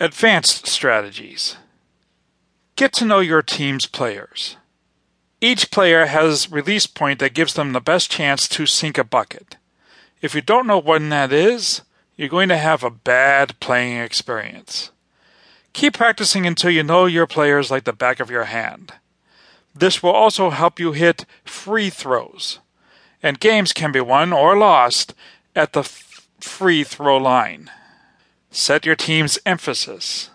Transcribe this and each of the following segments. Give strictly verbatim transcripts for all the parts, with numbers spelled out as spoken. Advanced strategies. Get to know your team's players. Each player has release point that gives them the best chance to sink a bucket. If you don't know when that is, you're going to have a bad playing experience. Keep practicing until you know your players like the back of your hand. This will also help you hit free throws. And games can be won or lost at the f- free throw line. Set your team's emphasis.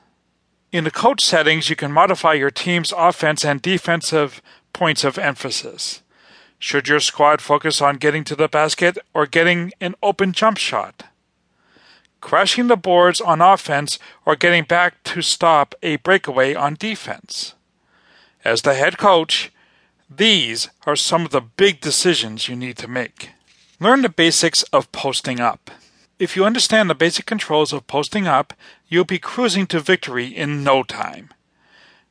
In the coach settings, you can modify your team's offense and defensive points of emphasis. Should your squad focus on getting to the basket or getting an open jump shot? Crashing the boards on offense or getting back to stop a breakaway on defense? As the head coach, these are some of the big decisions you need to make. Learn the basics of posting up. If you understand the basic controls of posting up, you'll be cruising to victory in no time.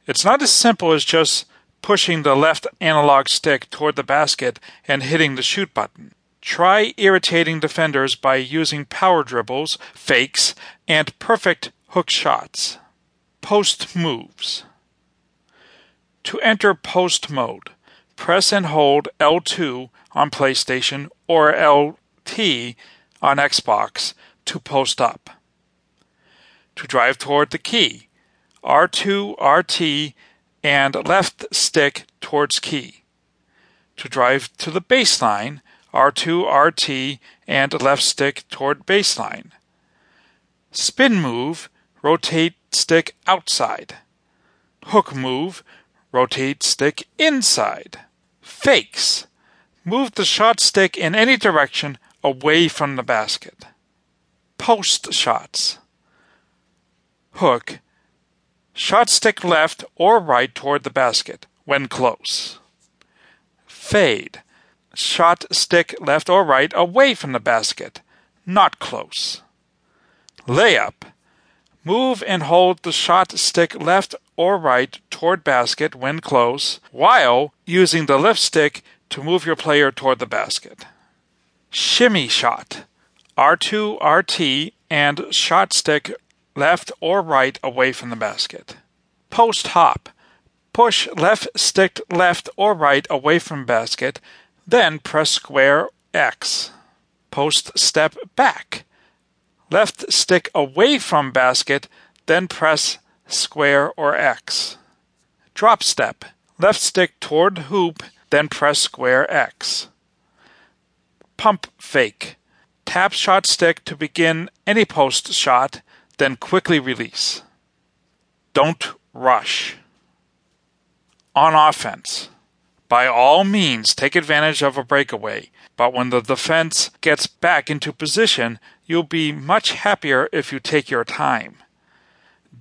It's not as simple as just pushing the left analog stick toward the basket and hitting the shoot button. Try irritating defenders by using power dribbles, fakes, and perfect hook shots. Post moves. To enter post mode, press and hold L two on PlayStation or L T on Xbox to post up. To drive toward the key, R two, R T, and left stick towards key. To drive to the baseline, R two, R T, and left stick toward baseline. Spin move, rotate stick outside. Hook move, rotate stick inside. Fakes, move the shot stick in any direction away from the basket. Post shots. Hook, shot stick left or right toward the basket when close. Fade, shot stick left or right away from the basket, not close. Layup, move and hold the shot stick left or right toward basket when close, while using the left stick to move your player toward the basket. Shimmy shot, R two, R T, and shot stick left or right away from the basket. Post hop, push left stick left or right away from basket, then press square X. Post step back, left stick away from basket, then press square or X. Drop step, left stick toward hoop, then press square X. Pump fake, tap shot stick to begin any post shot, then quickly release. Don't rush. On offense, by all means take advantage of a breakaway, but when the defense gets back into position, you'll be much happier if you take your time.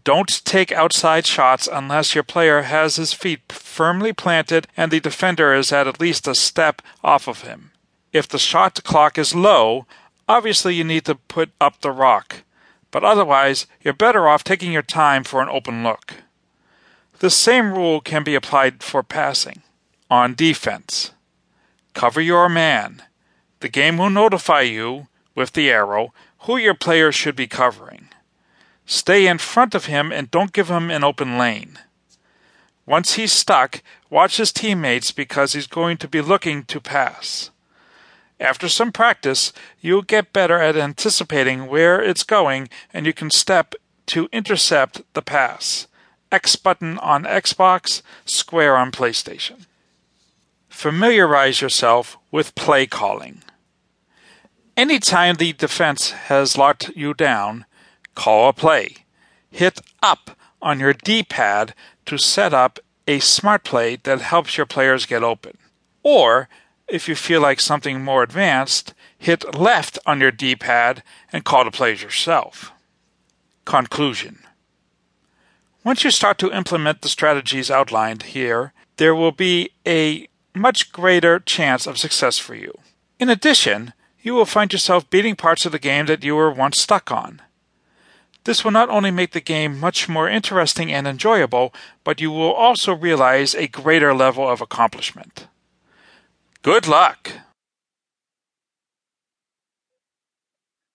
Don't take outside shots unless your player has his feet firmly planted and the defender is at at least a step off of him. If the shot clock is low, obviously you need to put up the rock, but otherwise, you're better off taking your time for an open look. The same rule can be applied for passing. On defense, cover your man. The game will notify you, with the arrow, who your player should be covering. Stay in front of him and don't give him an open lane. Once he's stuck, watch his teammates because he's going to be looking to pass. After some practice, you'll get better at anticipating where it's going and you can step to intercept the pass. X button on Xbox, square on PlayStation. Familiarize yourself with play calling. Anytime the defense has locked you down, call a play. Hit up on your D-pad to set up a smart play that helps your players get open. Or, if you feel like something more advanced, hit left on your D-pad and call the plays yourself. Conclusion. Once you start to implement the strategies outlined here, there will be a much greater chance of success for you. In addition, you will find yourself beating parts of the game that you were once stuck on. This will not only make the game much more interesting and enjoyable, but you will also realize a greater level of accomplishment. Good luck!